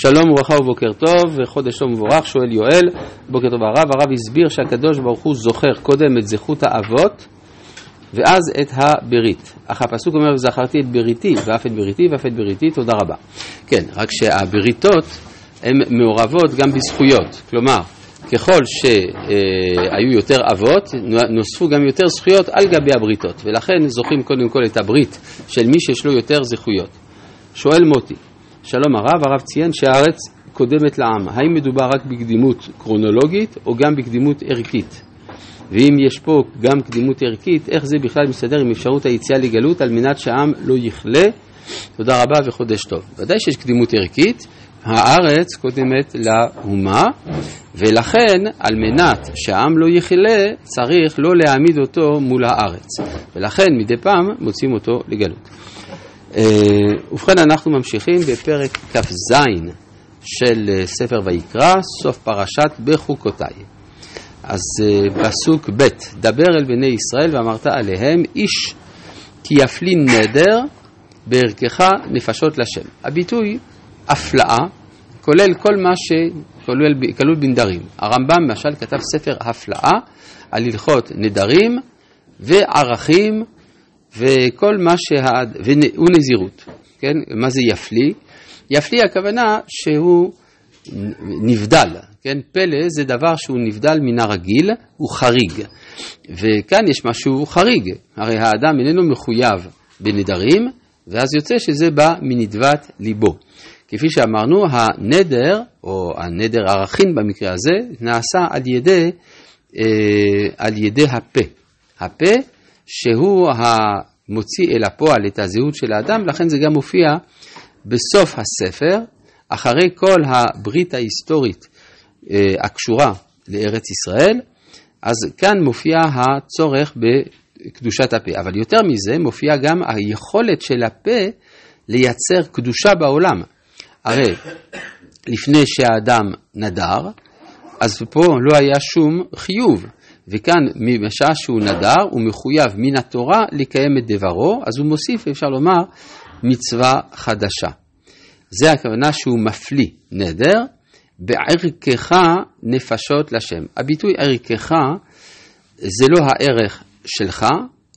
שלום וברכה ובוקר טוב וחודש טוב ומבורך. שואל יואל, בוקר טוב הרב, הרב הסביר שהקדוש ברוך הוא זוכר קודם את זכות האבות ואז את הברית, אך הפסוק אומר זכרתי את בריתי ואף את בריתי ואף את בריתי, תודה רבה. כן, רק שהבריתות הן מעורבות גם בזכויות, כלומר ככל שהיו יותר אבות, נוספו גם יותר זכויות על גבי הבריתות, ולכן זוכים קודם כל את הברית של מי שיש לו יותר זכויות. שואל מוטי, שלום הרב, הרב ציין שהארץ קודמת לעם. האם מדובר רק בקדימות קרונולוגית או גם בקדימות ערכית? ואם יש פה גם קדימות ערכית, איך זה בכלל מסתדר עם אפשרות היציאה לגלות על מנת שהעם לא יחלה? תודה רבה וחודש טוב. ודאי שיש קדימות ערכית, הארץ קודמת לאומה, ולכן על מנת שהעם לא יחלה צריך לא להעמיד אותו מול הארץ, ולכן מדי פעם מוצאים אותו לגלות. ובכן אנחנו ממשיכים בפרק כף זין של ספר ויקרא, סוף פרשת בחוקותיי. אז פסוק ב', דבר אל בני ישראל ואמרת עליהם איש כי יפלין נדר בערכך נפשות לשם. הביטוי הפלאה כולל כל מה שכלול בנדרים. הרמב"ם למשל כתב ספר הפלאה על הלכות נדרים וערכים וכל מה הוא נזירות, כן? מה זה יפלי? יפלי הכוונה שהוא נבדל, כן? פלא זה דבר שהוא נבדל מן הרגיל, הוא חריג. וכאן יש משהו חריג, הרי האדם איננו מחויב בנדרים, ואז יוצא שזה בא מנדבת ליבו. כפי שאמרנו, הנדר, או הנדר ערכין במקרה הזה, נעשה על ידי הפה. הפה שהוא המוציא אל הפועל את הזהות של האדם, לכן זה גם מופיע בסוף הספר, אחרי כל הברית ההיסטורית הקשורה לארץ ישראל, אז כאן מופיע הצורך בקדושת הפה. אבל יותר מזה מופיע גם היכולת של הפה לייצר קדושה בעולם. הרי לפני שהאדם נדר, אז פה לא היה שום חיוב. וכאן משעה שהוא נדר, הוא מחויב מן התורה לקיים את דברו, אז הוא מוסיף, אפשר לומר, מצווה חדשה. זה הכוונה שהוא מפליא נדר, בערכך נפשות לשם. הביטוי ערכך זה לא הערך שלך,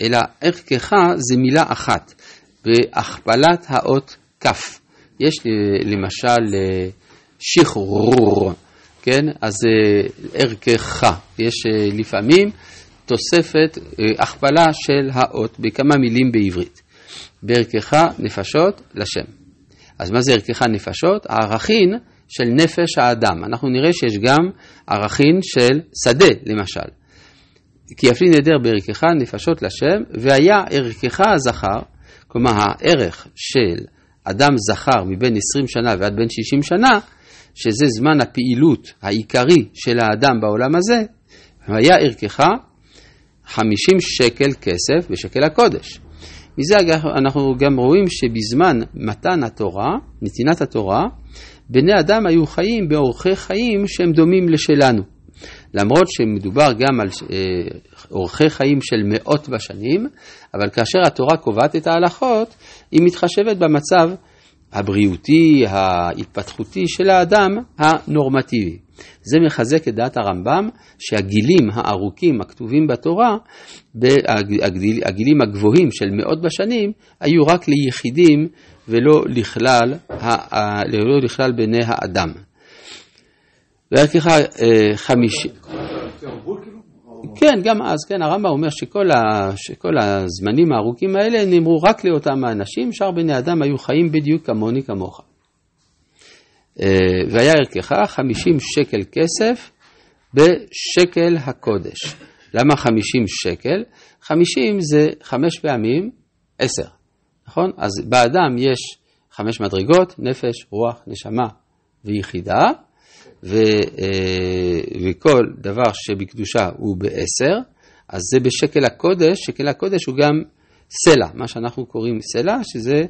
אלא ערכך זה מילה אחת, בהכפלת האות כף. יש למשל שחרור, כן? אז ערכך, יש לפעמים תוספת הכפלה של האות בכמה מילים בעברית. בערכך נפשות לשם. אז מה זה ערכך נפשות? הערכין של נפש האדם. אנחנו נראה שיש גם ערכין של שדה, למשל. כי יפלין נדר בערכך נפשות לשם, והיה ערכך הזכר, כלומר הערך של אדם זכר מבין 20 שנה ועד בין 60 שנה, שזה זמן הפעילות העיקרי של האדם בעולם הזה, והיה ערכך 50 שקל כסף בשקל הקודש. מזה אנחנו גם רואים שבזמן מתן התורה, נתינת התורה, בני אדם היו חיים באורחי חיים שהם דומים לשלנו. למרות שמדובר גם על אורחי חיים של מאות בשנים, אבל כאשר התורה קובעת את ההלכות, היא מתחשבת במצב הבריאותי, ההתפתחותי של האדם הנורמטיבי. זה מחזק את דעת הרמב"ם שהגילים הארוכים הכתובים בתורה, הגילים הגבוהים של מאות בשנים, היו רק ליחידים ולא לכלל בני האדם. וככה כן, גם אז, כן, הרמב"ם אומר שכל הזמנים הארוכים האלה נאמרו רק לאותם האנשים, שאר בני אדם היו חיים בדיוק כמוני כמוך. והיה ערכך 50 שקל כסף בשקל הקודש. למה 50 שקל? 50 זה 5 פעמים 10, נכון? אז באדם יש 5 מדרגות, נפש, רוח, נשמה ויחידה, וכל דבר שבקדושה הוא בעשר, אז זה בשקל הקודש. שקל הקודש הוא גם סלע, מה שאנחנו קוראים סלע, שזה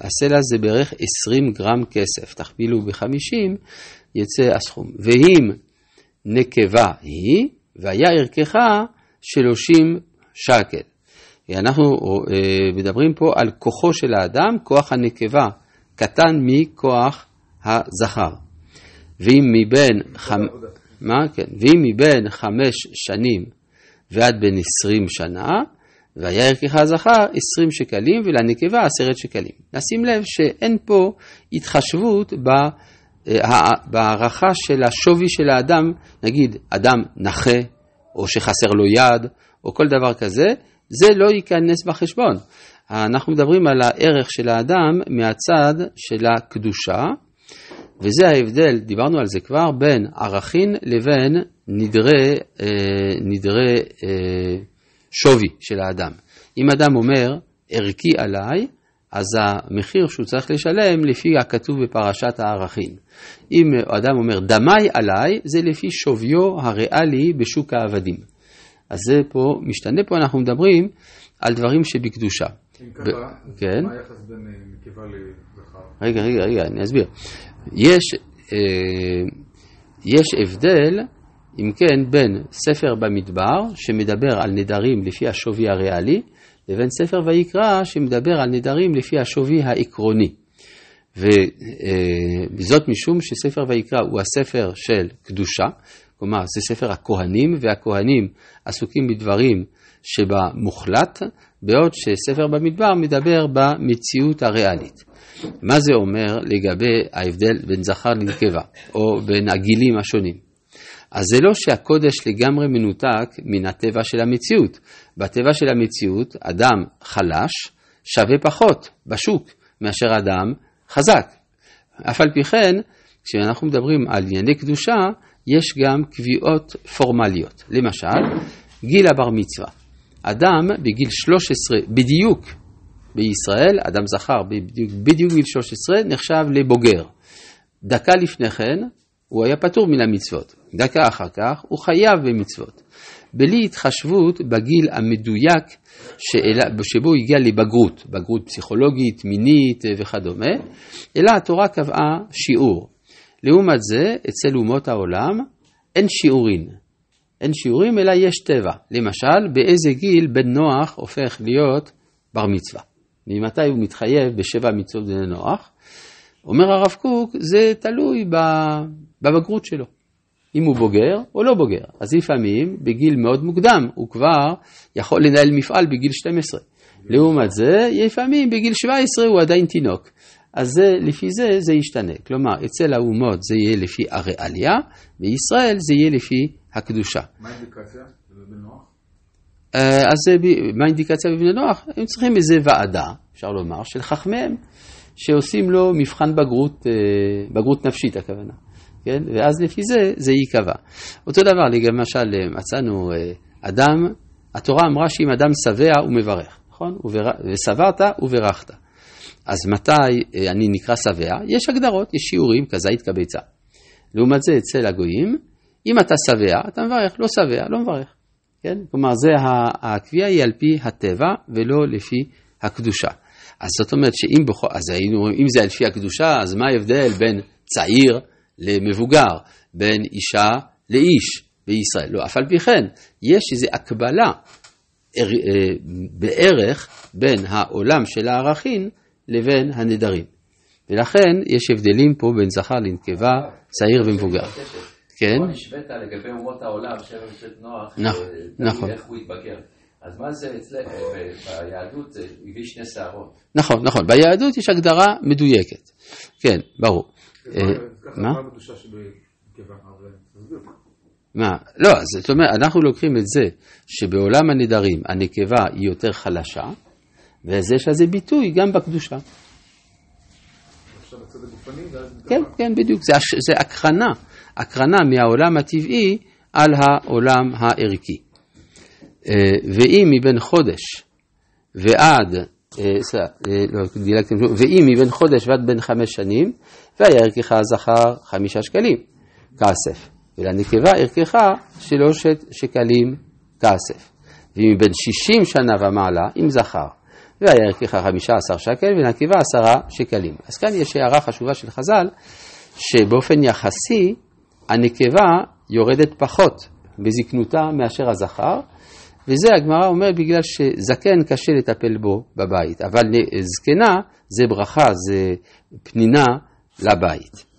הסלע זה בערך 20 גרם כסף, תכפילו ב50 יצא הסכום. ואם נקבה היא, והיה ערכך 30 שקל. אנחנו מדברים פה על כוחו של האדם, כוח הנקבה קטן מכוח הזכר. ואם מבין 5 שנים ועד בין 20 שנה, והיה ערכך הזכר 20 שקלים ולנקבה 10 שקלים. נשים לב שאין פה התחשבות בהערכה של השווי של האדם, נגיד אדם נכה או שחסר לו יד או כל דבר כזה, זה לא ייכנס בחשבון. אנחנו מדברים על הערך של האדם מהצד של הקדושה, וזה ההבדל, דיברנו על זה כבר, בין ערכין לבין נדרי שווי של האדם. אם אדם אומר, ערכי עליי, אז המחיר שהוא צריך לשלם לפי הכתוב בפרשת הערכין. אם אדם אומר, דמי עליי, זה לפי שוויו הריאלי בשוק העבדים. אז זה פה משתנה, פה אנחנו מדברים על דברים שבקדושה. אם ככה, כן. מה היחס בין נקבה לזכר? רגע, אני אסביר. יש הבדל, אם כן, בין ספר במדבר, שמדבר על נדרים לפי השווי הריאלי, לבין ספר ויקרא, שמדבר על נדרים לפי השווי העקרוני. וזאת משום שספר ויקרא הוא הספר של קדושה, כלומר, זה ספר הכהנים, והכהנים עסוקים בדברים שבמוחלט, בעוד שספר במדבר מדבר במציאות הריאלית. מה זה אומר לגבי ההבדל בין זכר לנקבה, או בין הגילים השונים? אז זה לא שהקודש לגמרי מנותק מן הטבע של המציאות. בטבע של המציאות, אדם חלש שווה פחות בשוק מאשר אדם חזק. אף על פי כן, כשאנחנו מדברים על ענייני קדושה, יש גם קביעות פורמליות. למשל, גיל הבר מצווה. אדם בגיל 13 בדיוק בישראל, אדם זכר בדיוק גיל 13 נחשב לבוגר. דקה לפני כן הוא היה פטור מן המצוות. דקה אחר כך הוא חייב במצוות. בלי התחשבות בגיל המדויק שבו הוא הגיע לבגרות, בגרות פסיכולוגית, מינית וכדומה, אלא התורה קבעה שיעור. לעומת זה, אצל אומות העולם אין שיעורים. אין שיעורים אלא יש טבע. למשל, באיזה גיל בן נוח הופך להיות בר מצווה? ממתי הוא מתחייב ב7 מצוות בני נוח? אומר הרב קוק, זה תלוי בבגרות שלו. אם הוא בוגר או לא בוגר. אז לפעמים בגיל מאוד מוקדם הוא כבר יכול לנהל מפעל בגיל 12. לעומת זה, לפעמים בגיל 17 הוא עדיין תינוק. אז לפי זה ישתנה. כלומר, אצל האומות זה יהיה לפי הריאליה, בישראל זה יהיה לפי הקדושה. מה האינדיקציה בבני נוח? אז מה האינדיקציה בבני נוח? הם צריכים איזה ועדה, אפשר לומר, של חכמיהם, שעושים לו מבחן בגרות נפשית הכוונה. כן? ואז לפי זה ייקבע. אותו דבר, למשל, מצאנו אדם, התורה אמרה שאם אדם שבע הוא מברך, נכון? ושבעת וברכת. אז מתי אני נקרא שבע? יש הגדרות, יש שיעורים, כזית כביצה. לעומת זה, אצל הגויים, אם אתה שבע, אתה מברך, לא שבע, לא מברך. כן? כלומר, הקביעה היא על פי הטבע ולא לפי הקדושה. אז זאת אומרת שאם אם זה על פי הקדושה, אז מה ההבדל בין צעיר למבוגר, בין אישה לאיש בישראל? לא, אף על פי כן, יש איזו הקבלה בערך בין העולם של הערכין לבין הנדרים. ולכן יש הבדלים פה בין זכר לנקבה, צעיר ומבוגר. כן? פה נשבט לגבי אומות העולם, שבע מצוות נוח, נכון. איך הוא יתבגר. אז מה זה אצלך? ביהדות זה הביא 2 שערות. נכון. ביהדות יש הגדרה מדויקת. כן, ברור. מה? מה הקדושה שבנקבה? מה? לא, זאת אומרת, אנחנו לוקחים את זה שבעולם הנדרים הנקבה היא יותר חלשה, וזה שזה ביטוי גם בקדושה. כן, בדיוק. זה הקרנה מהעולם הטבעי על העולם הערכי. ואם מבין חודש ועד, ואם מבין חודש ועד בין 5 שנים, והיה ערכך הזכר 5 שקלים כסף, ולנקבה ערכך 3 שקלים כסף. ואם מבין 60 שנה ומעלה, אם זכר, והיה ערכך 15 שקל, ונקבה 10 שקלים. אז כאן יש הערה חשובה של חז"ל, שבאופן יחסי, הנקבה יורדת פחות בזקנותה מאשר הזכר, וזה הגמרא אומר בגלל שזקן קשה לטפל בו בבית, אבל זקנה זה ברכה, זה פנינה לבית.